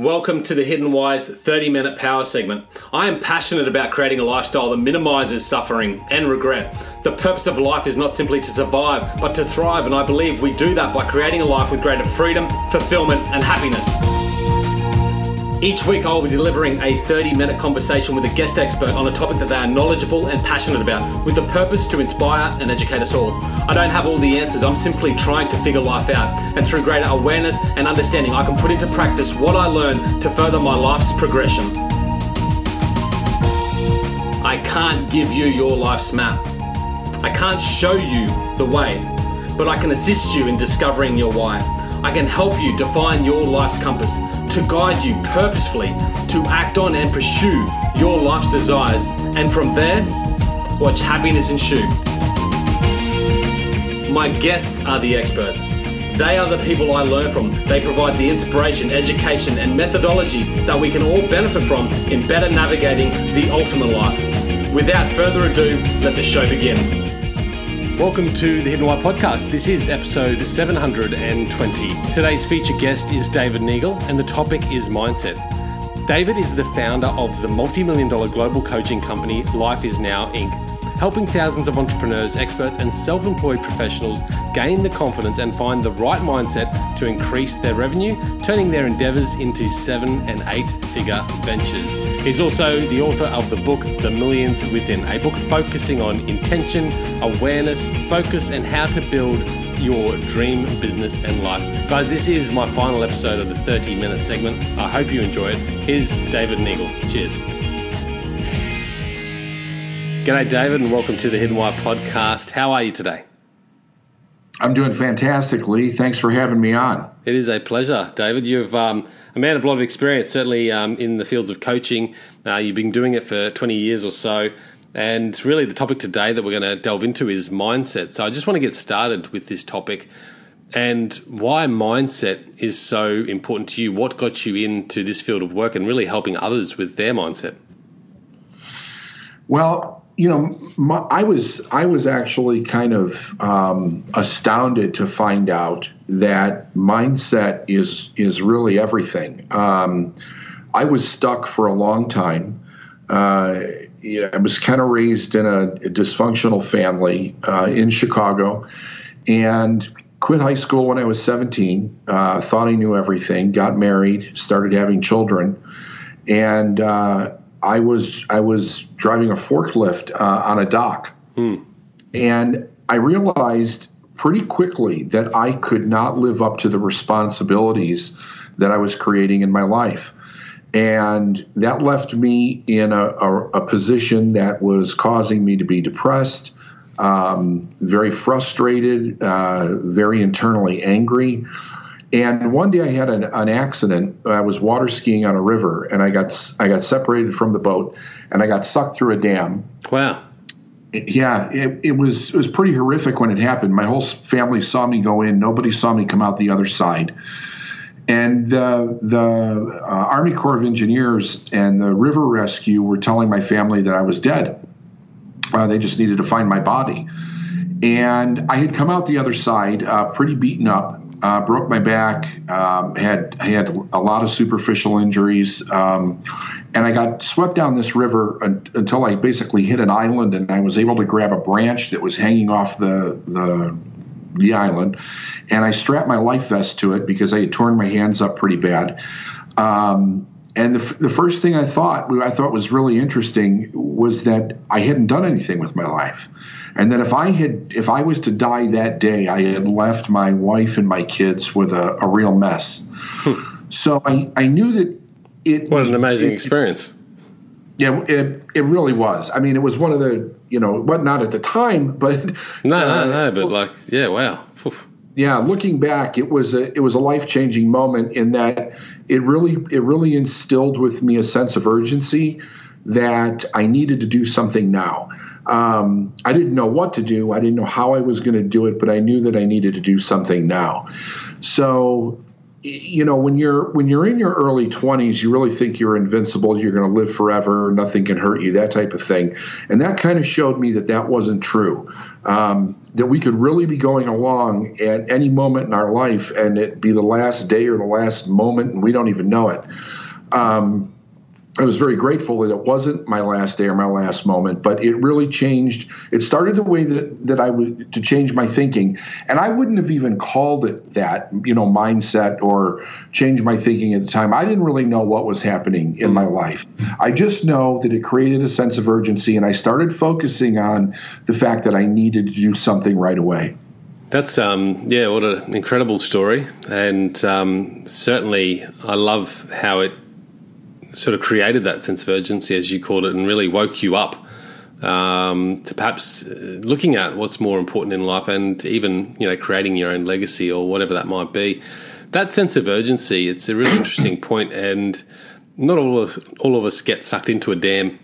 Welcome to the Hidden Why's 30-minute power segment. I am passionate about creating a lifestyle that minimizes suffering and regret. The purpose of life is not simply to survive, but to thrive, and I believe we do that by creating a life with greater freedom, fulfillment, and happiness. Each week, I will be delivering a 30-minute conversation with a guest expert on a topic that they are knowledgeable and passionate about, with the purpose to inspire and educate us all. I don't have all the answers, I'm simply trying to figure life out. And through greater awareness and understanding, I can put into practice what I learned to further my life's progression. I can't give you your life's map. I can't show you the way, but I can assist you in discovering your why. I can help you define your life's compass, to guide you purposefully to act on and pursue your life's desires. And from there, watch happiness ensue. My guests are the experts. They are the people I learn from. They provide the inspiration, education, and methodology that we can all benefit from in better navigating the ultimate life. Without further ado, let the show begin. Welcome to the Hidden Wire Podcast. This is episode 720. Today's featured guest is David Neagle, and the topic is mindset. David is the founder of the multi-million-dollar global coaching company, Life Is Now, Inc., helping thousands of entrepreneurs, experts, and self-employed professionals gain the confidence and find the right mindset to increase their revenue, turning their endeavors into 7- and 8-figure ventures. He's also the author of the book, The Millions Within, a book focusing on intention, awareness, focus, and how to build your dream business and life. Guys, this is my final episode of the 30-minute segment. I hope you enjoy it. Here's David Neagle. Cheers. G'day, David, and welcome to the Hidden Wire Podcast. How are you today? I'm doing fantastically. Thanks for having me on. It is a pleasure, David. You're a man of a lot of experience, certainly in the fields of coaching. You've been doing it for 20 years or so, and really the topic today that we're going to delve into is mindset. So I just want to get started with this topic and why mindset is so important to you. What got you into this field of work and really helping others with their mindset? Well, you know, I was actually kind of astounded to find out that mindset is really everything. I was stuck for a long time. You know, I was kind of raised in a dysfunctional family in Chicago, and quit high school when I was 17. Thought I knew everything. Got married. Started having children, and I was driving a forklift on a dock, and I realized pretty quickly that I could not live up to the responsibilities that I was creating in my life, and that left me in a position that was causing me to be depressed, very frustrated, very internally angry. And one day I had an accident. I was water skiing on a river, and I got separated from the boat, and I got sucked through a dam. Wow. It was pretty horrific when it happened. My whole family saw me go in. Nobody saw me come out the other side. And the Army Corps of Engineers and the river rescue were telling my family that I was dead. They just needed to find my body. And I had come out the other side pretty beaten up. Broke my back, had a lot of superficial injuries, and I got swept down this river until I basically hit an island, and I was able to grab a branch that was hanging off the island, and I strapped my life vest to it because I had torn my hands up pretty bad. And the first thing I thought was really interesting was that I hadn't done anything with my life, and that if I was to die that day, I had left my wife and my kids with a real mess. So I knew that it was an amazing experience. Yeah, it really was. I mean, it was one of the, you know, what not at the time, but no, but like, yeah, wow. Oof. Yeah, looking back, it was a life-changing moment in that it really instilled with me a sense of urgency that I needed to do something now. I didn't know what to do. I didn't know how I was going to do it, but I knew that I needed to do something now. So you know, when you're in your early 20s, you really think you're invincible, you're going to live forever, nothing can hurt you, that type of thing. And that kind of showed me that wasn't true, that we could really be going along at any moment in our life and it be the last day or the last moment and we don't even know it. I was very grateful that it wasn't my last day or my last moment, but it really changed. It started the way that I would to change my thinking. And I wouldn't have even called it that, you know, mindset or change my thinking at the time. I didn't really know what was happening in my life. I just know that it created a sense of urgency, and I started focusing on the fact that I needed to do something right away. That's, what an incredible story. And certainly I love how it sort of created that sense of urgency, as you called it, and really woke you up to perhaps looking at what's more important in life, and even, you know, creating your own legacy or whatever that might be. That sense of urgency, it's a really interesting point, and not all of us get sucked into a dam,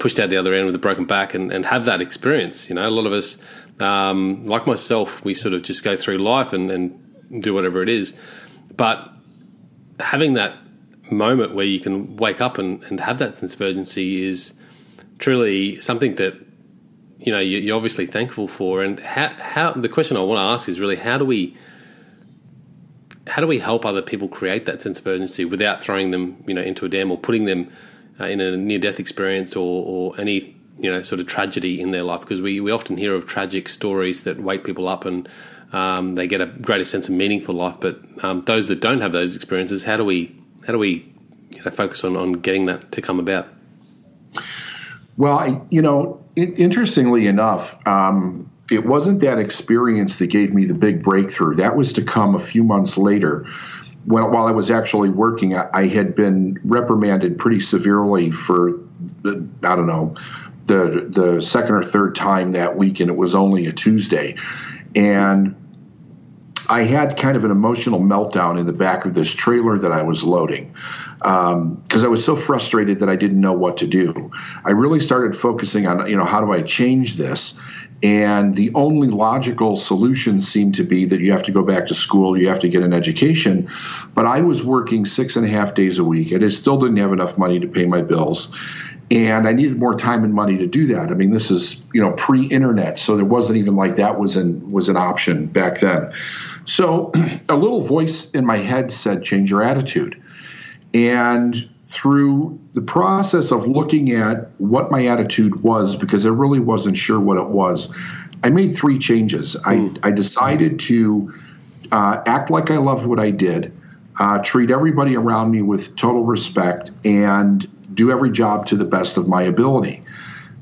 pushed out the other end with a broken back and have that experience. You know, a lot of us, like myself, we sort of just go through life and do whatever it is. But having that moment where you can wake up and have that sense of urgency is truly something that, you know, you're obviously thankful for. And how the question I want to ask is really, how do we help other people create that sense of urgency without throwing them, you know, into a dam or putting them in a near-death experience or any, you know, sort of tragedy in their life? Because we often hear of tragic stories that wake people up and they get a greater sense of meaning for life. But those that don't have those experiences, how do we you know, focus on getting that to come about? Well, interestingly enough, it wasn't that experience that gave me the big breakthrough. That was to come a few months later. While I was actually working, I had been reprimanded pretty severely for, the second or third time that week, and it was only a Tuesday. And I had kind of an emotional meltdown in the back of this trailer that I was loading, because I was so frustrated that I didn't know what to do. I really started focusing on, you know, how do I change this? And the only logical solution seemed to be that you have to go back to school, you have to get an education. But I was working 6.5 days a week, and I still didn't have enough money to pay my bills. And I needed more time and money to do that. I mean, this is, you know, pre-internet, so there wasn't even like that was an option back then. So a little voice in my head said, change your attitude. And through the process of looking at what my attitude was, because I really wasn't sure what it was, I made 3 changes. I decided to act like I loved what I did, treat everybody around me with total respect, and do every job to the best of my ability.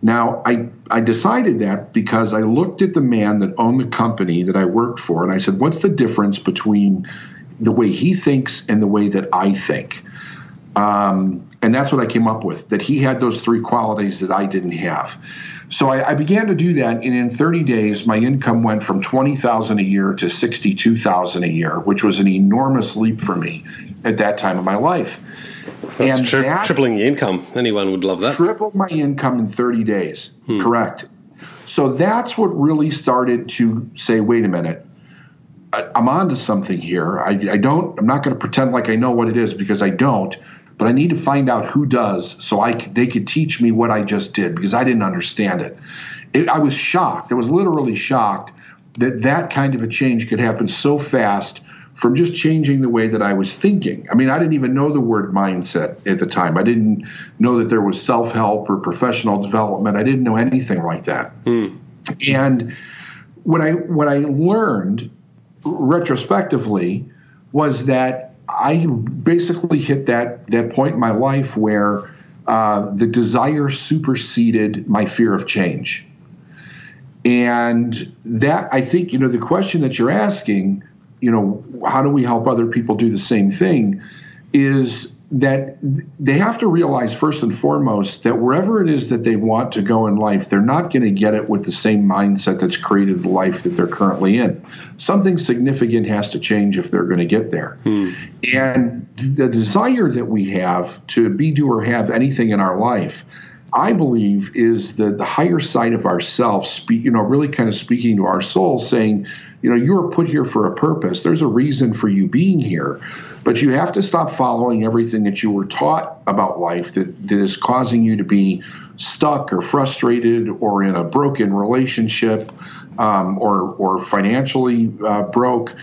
Now, I decided that because I looked at the man that owned the company that I worked for, and I said, what's the difference between the way he thinks and the way that I think? And that's what I came up with, that he had those 3 qualities that I didn't have. So I began to do that, and in 30 days, my income went from $20,000 a year to $62,000 a year, which was an enormous leap for me at that time of my life. That's and tripling your income. Anyone would love that. Tripled my income in 30 days. Correct. So that's what really started to say, wait a minute, I'm onto something here. I'm not going to pretend like I know what it is, because I don't, but I need to find out who does so they could teach me what I just did, because I didn't understand it. I was shocked. I was literally shocked that kind of a change could happen so fast from just changing the way that I was thinking. I mean, I didn't even know the word mindset at the time. I didn't know that there was self-help or professional development. I didn't know anything like that. And what I learned retrospectively was that I basically hit that point in my life where the desire superseded my fear of change. And that, I think, you know, the question that you're asking, you know, how do we help other people do the same thing, is that they have to realize first and foremost that wherever it is that they want to go in life, they're not going to get it with the same mindset that's created the life that they're currently in. Something significant has to change if they're going to get there. And the desire that we have to be, do, or have anything in our life, I believe, is the higher side of ourselves, really kind of speaking to our soul, saying, You know, you were put here for a purpose. There's a reason for you being here. But you have to stop following everything that you were taught about life that is causing you to be stuck or frustrated or in a broken relationship or financially broke.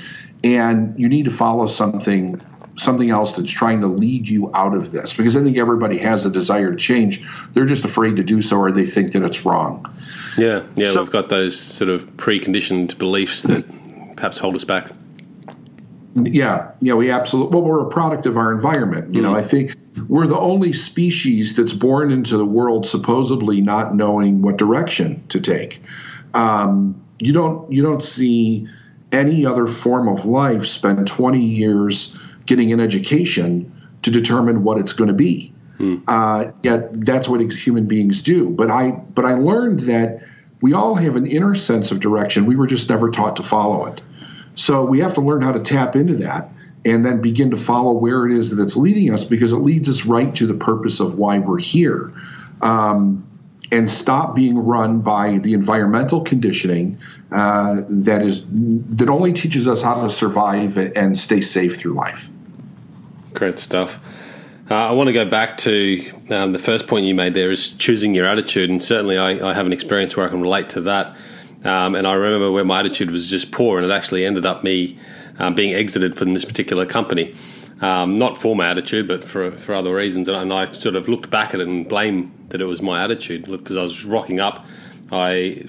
And you need to follow something else that's trying to lead you out of this. Because I think everybody has a desire to change. They're just afraid to do so, or they think that it's wrong. Yeah, so, we've got those sort of preconditioned beliefs that perhaps hold us back. Yeah, we absolutely – well, we're a product of our environment. You know, I think we're the only species that's born into the world supposedly not knowing what direction to take. You don't see any other form of life spend 20 years – getting an education to determine what it's going to be. Yet that's what human beings do. But I learned that we all have an inner sense of direction. We were just never taught to follow it. So we have to learn how to tap into that and then begin to follow where it is that it's leading us, because it leads us right to the purpose of why we're here. And stop being run by the environmental conditioning that only teaches us how to survive and stay safe through life. Great stuff. I want to go back to the first point you made there, is choosing your attitude. And certainly I have an experience where I can relate to that. And I remember where my attitude was just poor, and it actually ended up me being exited from this particular company. Not for my attitude, but for other reasons. And I sort of looked back at it and blamed that it was my attitude, because I was rocking up. I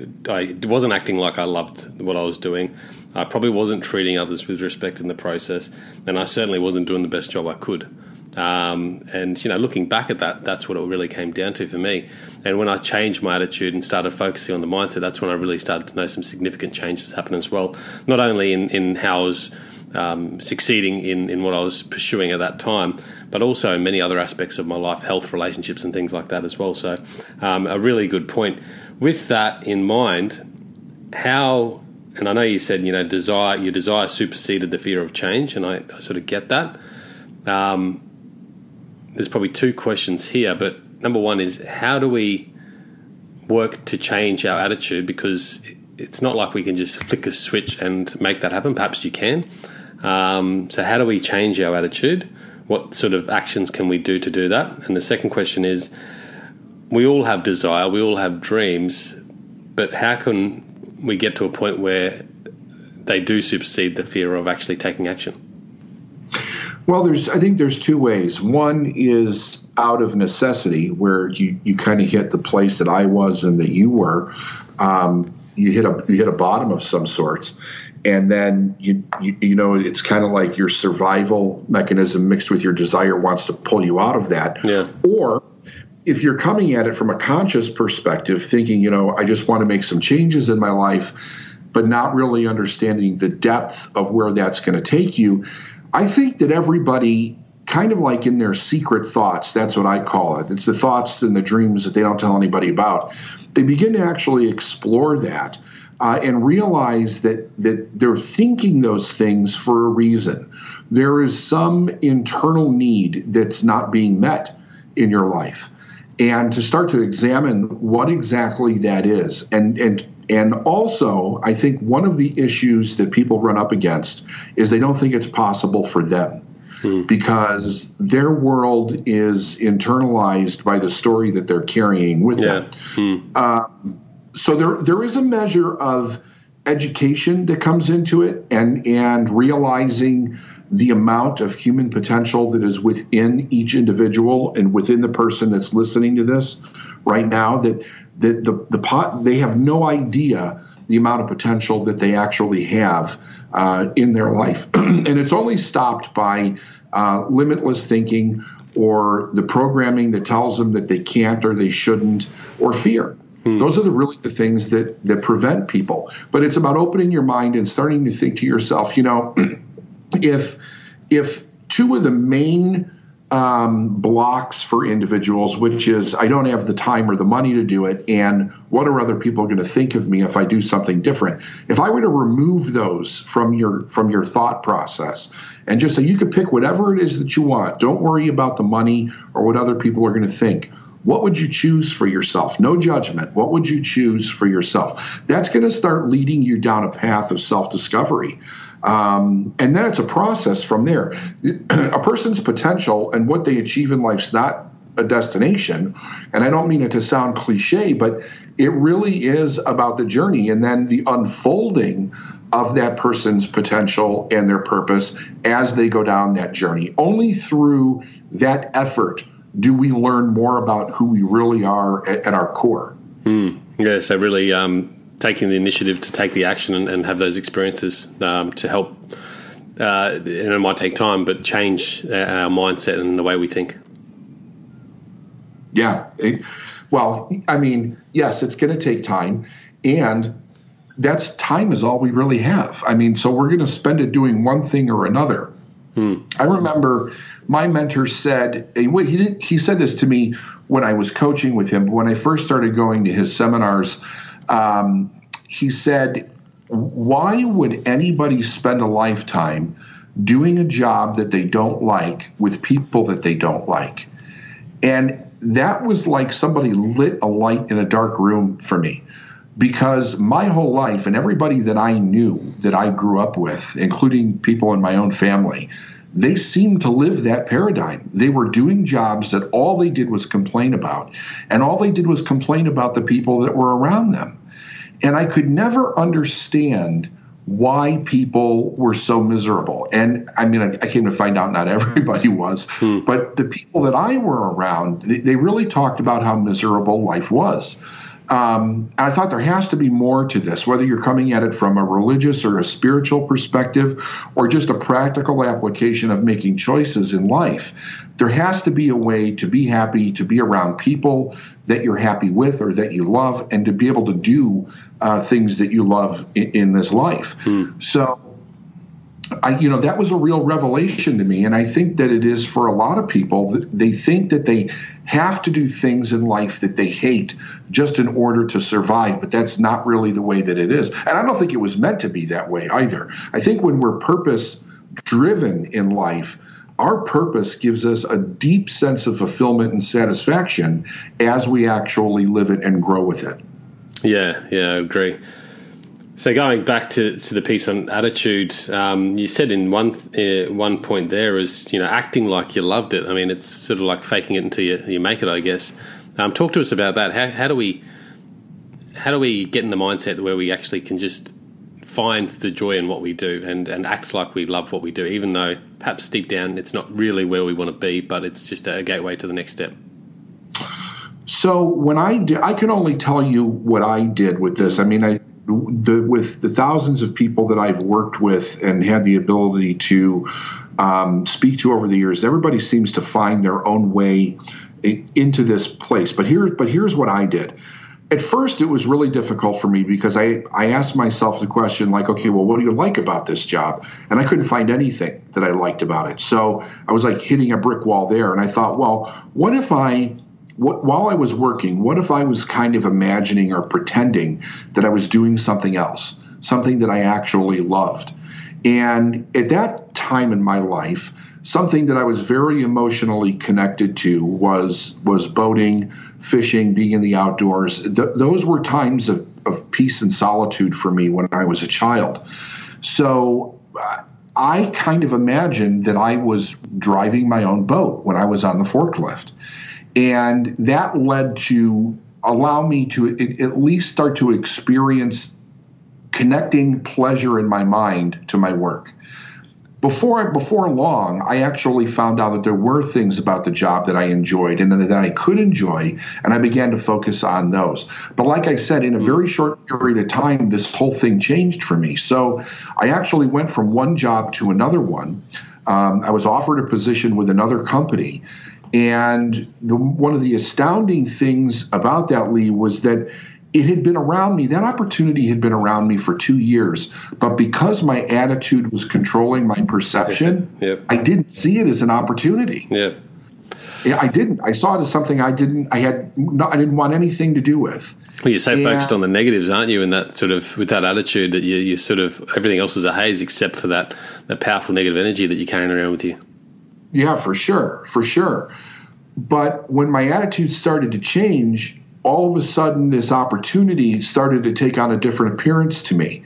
wasn't acting like I loved what I was doing. I probably wasn't treating others with respect in the process. And I certainly wasn't doing the best job I could. And, you know, looking back at that, that's what it really came down to for me. And when I changed my attitude and started focusing on the mindset, that's when I really started to know some significant changes happen as well, not only in how I was succeeding in what I was pursuing at that time, but also many other aspects of my life, health, relationships, and things like that as well. So a really good point. With that in mind, how, and I know you said, you know, your desire superseded the fear of change, and I sort of get that. There's probably two questions here, but number one is, how do we work to change our attitude? Because it's not like we can just flick a switch and make that happen. Perhaps you can. So how do we change our attitude? What sort of actions can we do to do that? And the second question is, we all have desire, we all have dreams, but how can we get to a point where they do supersede the fear of actually taking action? Well, I think there's two ways. One is out of necessity, where you kind of hit the place that I was and that you were. You hit a bottom of some sorts, and then you know, it's kind of like your survival mechanism mixed with your desire wants to pull you out of that. Yeah. Or if you're coming at it from a conscious perspective, thinking, you know, I just want to make some changes in my life, but not really understanding the depth of where that's going to take you. I think that everybody kind of like in their secret thoughts, that's what I call it. It's the thoughts and the dreams that they don't tell anybody about. They begin to actually explore that and realize that they're thinking those things for a reason. There is some internal need that's not being met in your life. And to start to examine what exactly that is. And also, I think one of the issues that people run up against is they don't think it's possible for them, because their world is internalized by the story that they're carrying with them. So there is a measure of education that comes into it, and realizing the amount of human potential that is within each individual and within the person that's listening to this right now, that they have no idea the amount of potential that they actually have in their life. And it's only stopped by limitless thinking, or the programming that tells them that they can't or they shouldn't, or fear. Those are the things that prevent people. But it's about opening your mind and starting to think to yourself, you know, if two of the main blocks for individuals, which is I don't have the time or the money to do it, and what are other people going to think of me if I do something different? If I were to remove those from your thought process and just say you could pick whatever it is that you want, don't worry about the money or what other people are going to think. What would you choose for yourself? No judgment. What would you choose for yourself? That's going to start leading you down a path of self-discovery. And then it's a process from there. A person's potential and what they achieve in life's not a destination. And I don't mean it to sound cliche, but it really is about the journey and then the unfolding of that person's potential and their purpose as they go down that journey. Only through that effort do we learn more about who we really are at our core. Yes, I really... taking the initiative to take the action and have those experiences to help, and it might take time, but change our mindset and the way we think. Yeah. Well, I mean, yes, it's going to take time, and time is all we really have. I mean, so we're going to spend it doing one thing or another. I remember my mentor said, he said this to me when I was coaching with him, but when I first started going to his seminars, he said, why would anybody spend a lifetime doing a job that they don't like with people that they don't like? And that was like somebody lit a light in a dark room for me, because my whole life and everybody that I knew that I grew up with, including people in my own family, they seemed to live that paradigm. They were doing jobs that all they did was complain about, and all they did was complain about the people that were around them. And I could never understand why people were so miserable. And I mean, I came to find out not everybody was, but the people that I were around, they really talked about how miserable life was. I thought there has to be more to this, whether you're coming at it from a religious or a spiritual perspective or just a practical application of making choices in life. There has to be a way to be happy, to be around people that you're happy with or that you love, and to be able to do things that you love in this life. So, that was a real revelation to me, and I think that it is for a lot of people. They think that they have to do things in life that they hate just in order to survive, but that's not really the way that it is. And I don't think it was meant to be that way either. I think when we're purpose-driven in life, our purpose gives us a deep sense of fulfillment and satisfaction as we actually live it and grow with it. Yeah, I agree. So going back to the piece on attitudes, you said in one point there is, acting like you loved it. I mean, it's sort of like faking it until you make it, I guess. Talk to us about that. How do we get in the mindset where we actually can just find the joy in what we do and act like we love what we do, even though perhaps deep down it's not really where we want to be, but it's just a gateway to the next step? So when I can only tell you what I did with this. I mean, with the thousands of people that I've worked with and had the ability to speak to over the years, everybody seems to find their own way into this place. But here's what I did. At first, it was really difficult for me because I asked myself the question, like, okay, well, what do you like about this job? And I couldn't find anything that I liked about it. So I was like hitting a brick wall there. And I thought, well, while I was working, what if I was kind of imagining or pretending that I was doing something else, something that I actually loved? And at that time in my life, something that I was very emotionally connected to was boating, fishing, being in the outdoors. Those were times of peace and solitude for me when I was a child. So I kind of imagined that I was driving my own boat when I was on the forklift. And that led to allow me to at least start to experience connecting pleasure in my mind to my work. Before long, I actually found out that there were things about the job that I enjoyed and that I could enjoy, and I began to focus on those. But like I said, in a very short period of time, this whole thing changed for me. So I actually went from one job to another one. I was offered a position with another company. And one of the astounding things about that, Lee, was that it had been around me. That opportunity had been around me for 2 years. But because my attitude was controlling my perception, yep. I didn't see it as an opportunity. Yeah, I didn't. I saw it as something I didn't want anything to do with. Well, you're so focused on the negatives, aren't you? And that sort of, with that attitude, that you sort of, everything else is a haze except for that powerful negative energy that you're carrying around with you. Yeah, for sure. But when my attitude started to change, all of a sudden this opportunity started to take on a different appearance to me.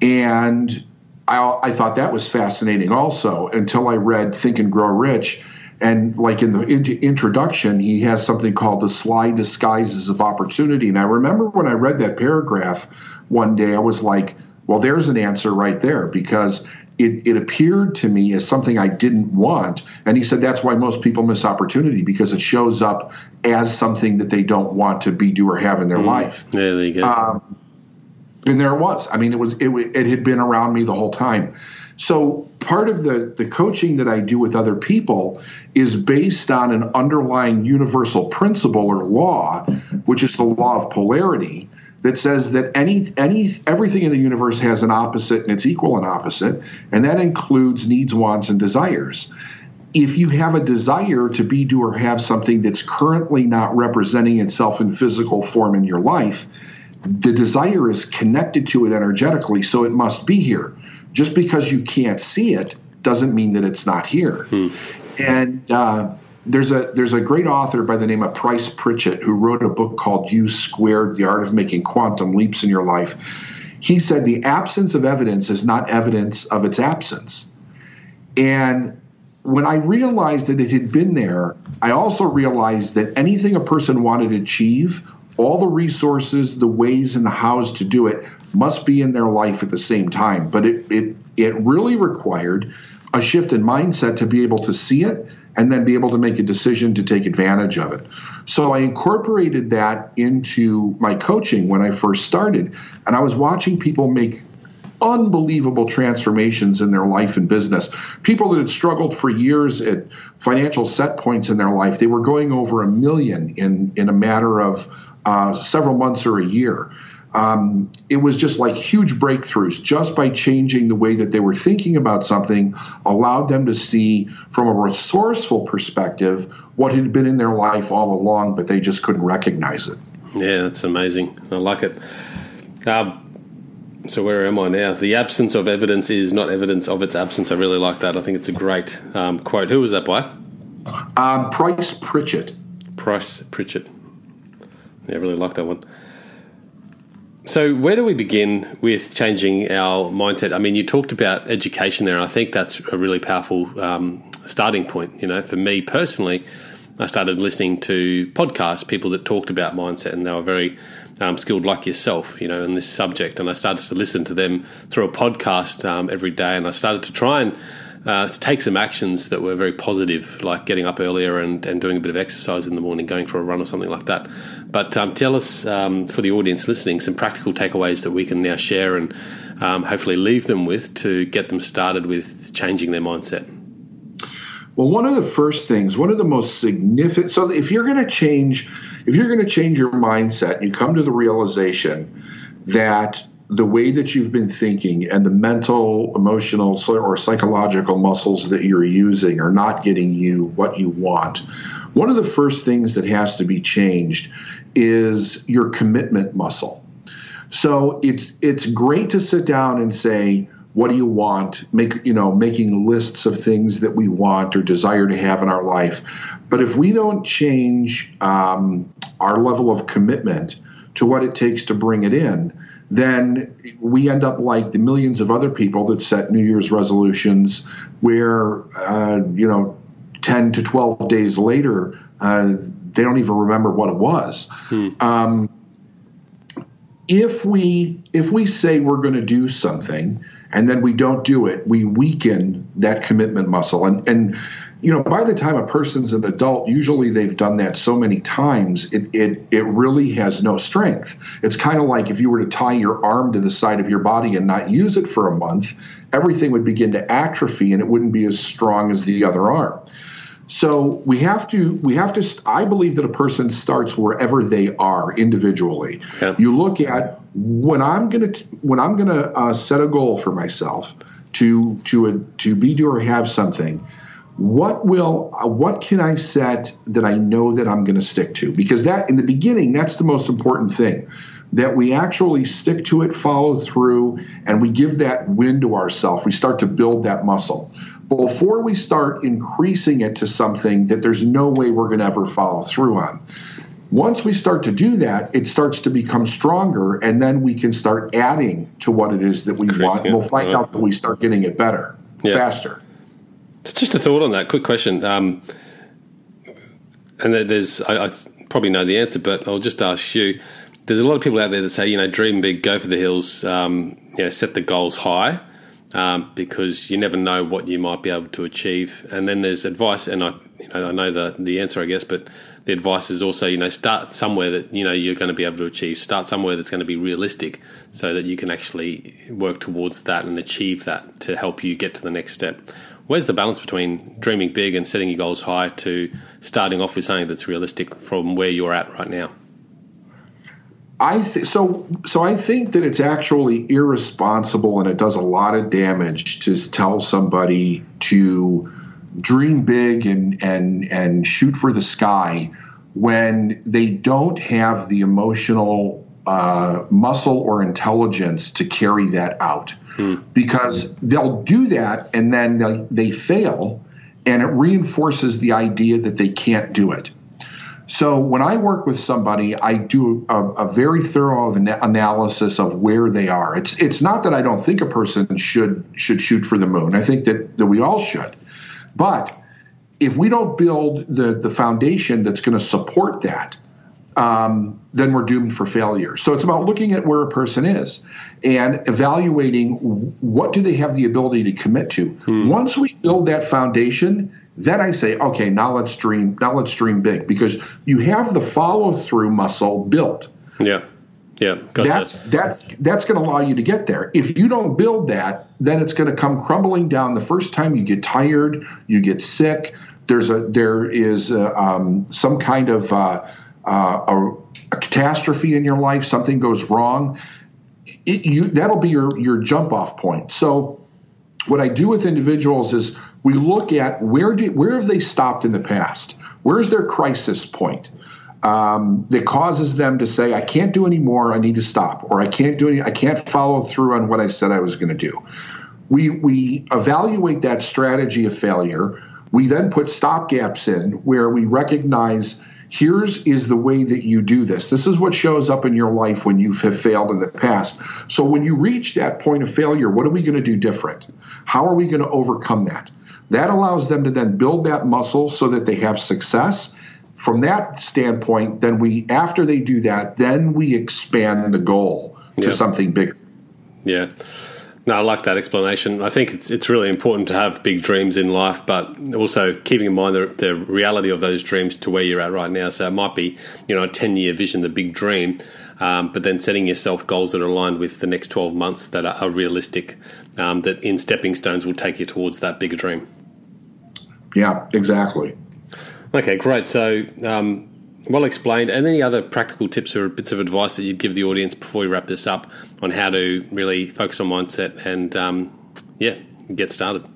And I thought that was fascinating also, until I read Think and Grow Rich. And like in the introduction, he has something called the Sly Disguises of Opportunity. And I remember when I read that paragraph one day, I was like, well, there's an answer right there, because it appeared to me as something I didn't want. And he said that's why most people miss opportunity, because it shows up as something that they don't want to be, do, or have in their life. There they go. And there it was. I mean, it had been around me the whole time. So part of the coaching that I do with other people is based on an underlying universal principle or law, which is the law of polarity, that says that everything in the universe has an opposite and its equal and opposite, and that includes needs, wants, and desires. If you have a desire to be, do, or have something that's currently not representing itself in physical form in your life, the desire is connected to it energetically, so it must be here. Just because you can't see it doesn't mean that it's not here. And there's a great author by the name of Price Pritchett who wrote a book called You Squared, The Art of Making Quantum Leaps in Your Life. He said the absence of evidence is not evidence of its absence. And when I realized that it had been there, I also realized that anything a person wanted to achieve, all the resources, the ways, and the hows to do it must be in their life at the same time. But it really required a shift in mindset to be able to see it and then be able to make a decision to take advantage of it. So I incorporated that into my coaching when I first started, and I was watching people make unbelievable transformations in their life and business. People that had struggled for years at financial set points in their life, they were going over $1 million in a matter of several months or a year. It was just like huge breakthroughs just by changing the way that they were thinking about something, allowed them to see from a resourceful perspective what had been in their life all along, but they just couldn't recognize it. Yeah, that's amazing. I like it. So where am I now? The absence of evidence is not evidence of its absence. I really like that. I think it's a great quote. Who was that by? Price Pritchett. Price Pritchett. Yeah, I really like that one. So where do we begin with changing our mindset? I mean, you talked about education there, and I think that's a really powerful starting point. You know, for me personally, I started listening to podcasts, people that talked about mindset, and they were very skilled like yourself, you know, in this subject. And I started to listen to them through a podcast every day, and I started to try and take some actions that were very positive, like getting up earlier and doing a bit of exercise in the morning, going for a run or something like that. But tell us, for the audience listening, some practical takeaways that we can now share and hopefully leave them with to get them started with changing their mindset. Well, one of the first things, one of the most significant, so if you're going to change your mindset, you come to the realization that the way that you've been thinking and the mental, emotional, or psychological muscles that you're using are not getting you what you want. One of the first things that has to be changed is your commitment muscle. So it's great to sit down and say, what do you want? Making lists of things that we want or desire to have in our life. But if we don't change our level of commitment to what it takes to bring it in, then we end up like the millions of other people that set New Year's resolutions where, 10 to 12 days later, they don't even remember what it was. If we say we're going to do something and then we don't do it, we weaken that commitment muscle. And by the time a person's an adult, usually they've done that so many times, it really has no strength. It's kind of like if you were to tie your arm to the side of your body and not use it for a month, everything would begin to atrophy and it wouldn't be as strong as the other arm. So we have to I believe that a person starts wherever they are individually. Yep. You look at when I'm going to set a goal for myself to be, do, or have something. What can I set that I know that I'm going to stick to? Because that in the beginning, that's the most important thing, that we actually stick to it, follow through, and we give that win to ourselves. We start to build that muscle. before we start increasing it to something that there's no way we're going to ever follow through on. Once we start to do that, it starts to become stronger, and then we can start adding to what it is that we want. We'll find out that we start getting it better, faster. Just a thought on that, quick question. And there's, I probably know the answer, but I'll just ask you. There's a lot of people out there that say, you know, dream big, go for the hills, set the goals high, because you never know what you might be able to achieve. And then there's advice, and I know the answer, I guess, but the advice is also, you know, start somewhere that, you know, you're going to be able to achieve. Start somewhere that's going to be realistic so that you can actually work towards that and achieve that to help you get to the next step. Where's the balance between dreaming big and setting your goals high to starting off with something that's realistic from where you're at right now? I think that it's actually irresponsible, and it does a lot of damage to tell somebody to dream big and shoot for the sky when they don't have the emotional muscle or intelligence to carry that out. Because they'll do that and then they fail, and it reinforces the idea that they can't do it. So when I work with somebody, I do a very thorough analysis of where they are. It's not that I don't think a person should shoot for the moon. I think that we all should. But if we don't build the foundation that's going to support that, then we're doomed for failure. So it's about looking at where a person is and evaluating what do they have the ability to commit to. Once we build that foundation, then I say, okay, now let's dream big, because you have the follow-through muscle built. Yeah. Gotcha. That's going to allow you to get there. If you don't build that, then it's going to come crumbling down the first time. You get tired, you get sick. There is some kind of a catastrophe in your life. Something goes wrong. That'll be your jump-off point. So what I do with individuals is we look at where have they stopped in the past? Where's their crisis point that causes them to say, I can't do any more, I need to stop, or I can't follow through on what I said I was going to do. We evaluate that strategy of failure. We then put stop gaps in where we recognize here's the way that you do this. This is what shows up in your life when you have failed in the past. So when you reach that point of failure, what are we going to do different? How are we going to overcome that? That allows them to then build that muscle so that they have success. From that standpoint, then after they do that, then we expand the goal to something bigger. Yeah. No, I like that explanation. I think it's really important to have big dreams in life, but also keeping in mind the reality of those dreams to where you're at right now. So it might be, you know, a 10-year vision, the big dream, but then setting yourself goals that are aligned with the next 12 months that are realistic, that in stepping stones will take you towards that bigger dream. Yeah, exactly. Okay, great. So well explained. And any other practical tips or bits of advice that you'd give the audience before we wrap this up on how to really focus on mindset and, get started?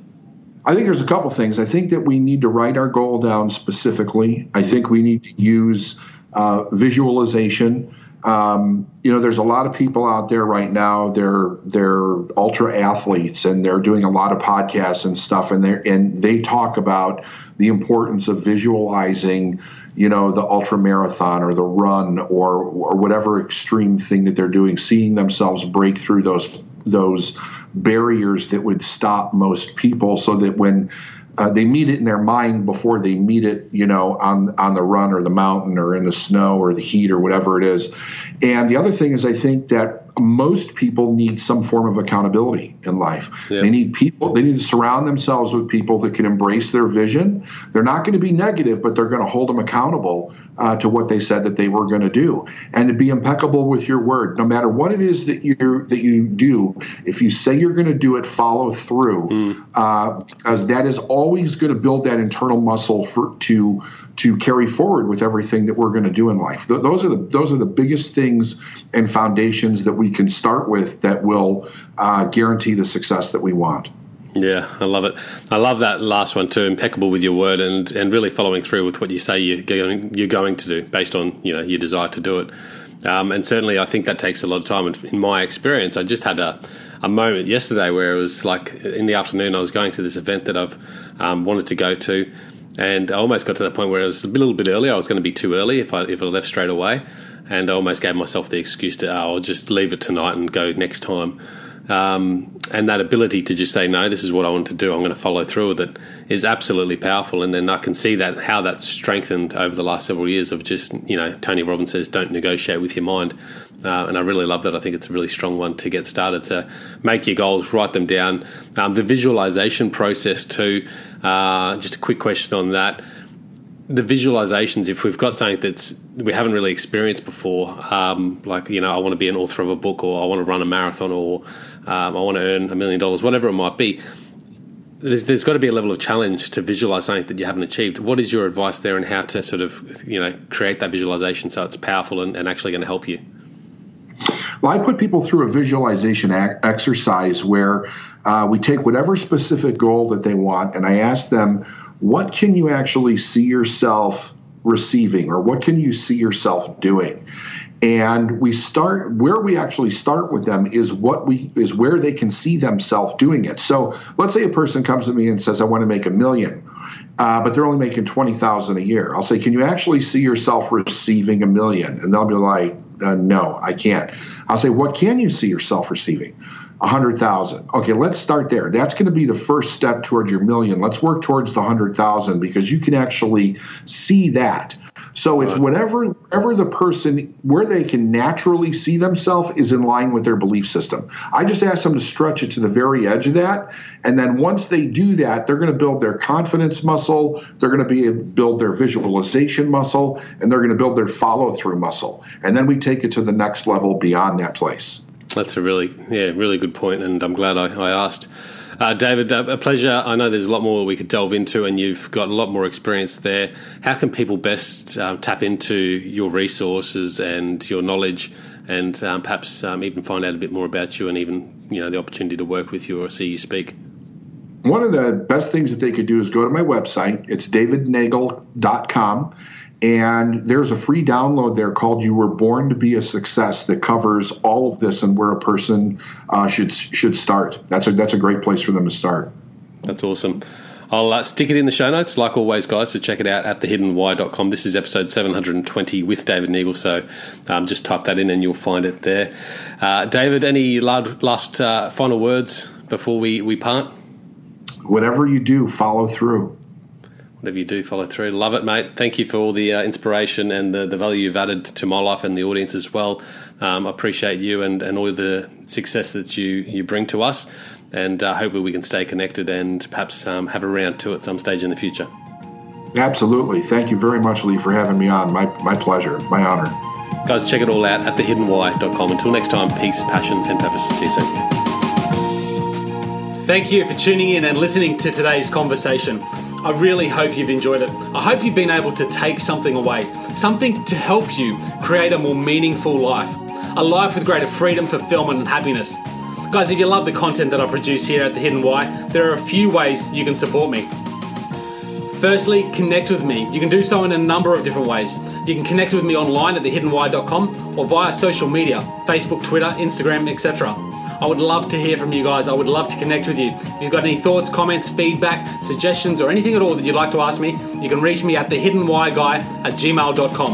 I think there's a couple things. I think that we need to write our goal down specifically. I think we need to use visualization. There's a lot of people out there right now. They're ultra athletes, and they're doing a lot of podcasts and stuff. And they talk about the importance of visualizing, you know, the ultra marathon or the run or whatever extreme thing that they're doing, seeing themselves break through those barriers that would stop most people, so that when they meet it in their mind before they meet it, you know, on the run or the mountain or in the snow or the heat or whatever it is. And the other thing is, I think that most people need some form of accountability in life. Yeah. They need people. They need to surround themselves with people that can embrace their vision. They're not going to be negative, but they're going to hold them accountable to what they said that they were going to do, and to be impeccable with your word. No matter what it is that you do, if you say you're going to do it, follow through, because that is always going to build that internal muscle to carry forward with everything that we're going to do in life. Those are the biggest things and foundations that we can start with that will guarantee the success that we want. Yeah, I love it. I love that last one too, impeccable with your word and really following through with what you say you're going to do based on, you know, your desire to do it. And certainly I think that takes a lot of time. And in my experience, I just had a a moment yesterday where it was like in the afternoon I was going to this event that I've wanted to go to, and I almost got to the point where it was a little bit earlier. I was going to be too early if I left straight away, and I almost gave myself the excuse to I'll just leave it tonight and go next time. And that ability to just say, no, this is what I want to do, I'm going to follow through with it, is absolutely powerful. And then I can see that how that's strengthened over the last several years of just, Tony Robbins says, don't negotiate with your mind. And I really love that. I think it's a really strong one to get started. So make your goals, write them down. The visualization process too, just a quick question on that. The visualizations, if we've got something that's we haven't really experienced before, I want to be an author of a book, or I want to run a marathon, or I want to earn $1 million, whatever it might be, there's got to be a level of challenge to visualize something that you haven't achieved. What is your advice there, and how to sort of create that visualization so it's powerful and actually going to help you? Well, I put people through a visualization exercise where we take whatever specific goal that they want, and I ask them, what can you actually see yourself receiving, or what can you see yourself doing? And we actually start with them is where they can see themselves doing it. So let's say a person comes to me and says, I want to make $1 million, but they're only making $20,000 a year. I'll say, can you actually see yourself receiving $1 million? And they'll be like, no, I can't. I'll say, what can you see yourself receiving? 100,000. Okay, let's start there. That's going to be the first step towards your $1 million. Let's work towards the 100,000, because you can actually see that. So it's whatever the person, where they can naturally see themselves is in line with their belief system. I just ask them to stretch it to the very edge of that. And then once they do that, they're going to build their confidence muscle. They're going to build their visualization muscle, and they're going to build their follow-through muscle. And then we take it to the next level beyond that place. That's a really good point, and I'm glad I asked. David, a pleasure. I know there's a lot more we could delve into, and you've got a lot more experience there. How can people best tap into your resources and your knowledge, and perhaps even find out a bit more about you, and even the opportunity to work with you or see you speak? One of the best things that they could do is go to my website. It's davidneagle.com. And there's a free download there called You Were Born to Be a Success that covers all of this and where a person should start. That's a great place for them to start. That's awesome. I'll stick it in the show notes, like always, guys, so check it out at thehiddenwhy.com. This is episode 720 with David Neagle, so just type that in and you'll find it there. David, any last final words before we part? Whatever you do, follow through. Whatever you do, follow through. Love it, mate. Thank you for all the inspiration and the value you've added to my life and the audience as well. I appreciate you and all the success that you bring to us, and hopefully we can stay connected and perhaps have a round two at some stage in the future. Absolutely. Thank you very much, Lee, for having me on. My pleasure. My honor. Guys, check it all out at thehiddenwhy.com. Until next time, peace, passion, and purpose. See you soon. Thank you for tuning in and listening to today's conversation. I really hope you've enjoyed it. I hope you've been able to take something away, something to help you create a more meaningful life, a life with greater freedom, fulfillment, and happiness. Guys, if you love the content that I produce here at The Hidden Why, there are a few ways you can support me. Firstly, connect with me. You can do so in a number of different ways. You can connect with me online at thehiddenwhy.com or via social media, Facebook, Twitter, Instagram, etc. I would love to hear from you guys. I would love to connect with you. If you've got any thoughts, comments, feedback, suggestions, or anything at all that you'd like to ask me, you can reach me at thehiddenwhyguy@gmail.com.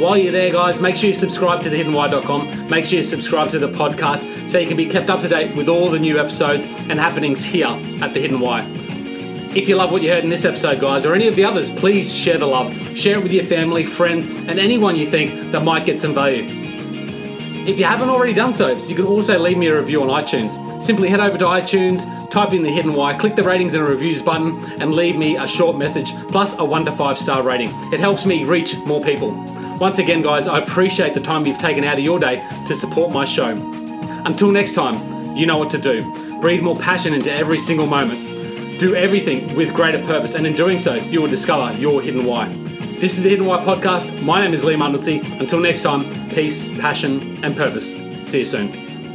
While you're there, guys, make sure you subscribe to thehiddenwhy.com. Make sure you subscribe to the podcast so you can be kept up to date with all the new episodes and happenings here at The Hidden Why. If you love what you heard in this episode, guys, or any of the others, please share the love. Share it with your family, friends, and anyone you think that might get some value. If you haven't already done so, you can also leave me a review on iTunes. Simply head over to iTunes, type in The Hidden Why, click the ratings and reviews button, and leave me a short message, plus a 1 to 5 star rating. It helps me reach more people. Once again, guys, I appreciate the time you've taken out of your day to support my show. Until next time, you know what to do. Breathe more passion into every single moment. Do everything with greater purpose, and in doing so, you will discover your hidden why. This is The Hidden Why Podcast. My name is Lee Mundelty. Until next time, peace, passion, and purpose. See you soon.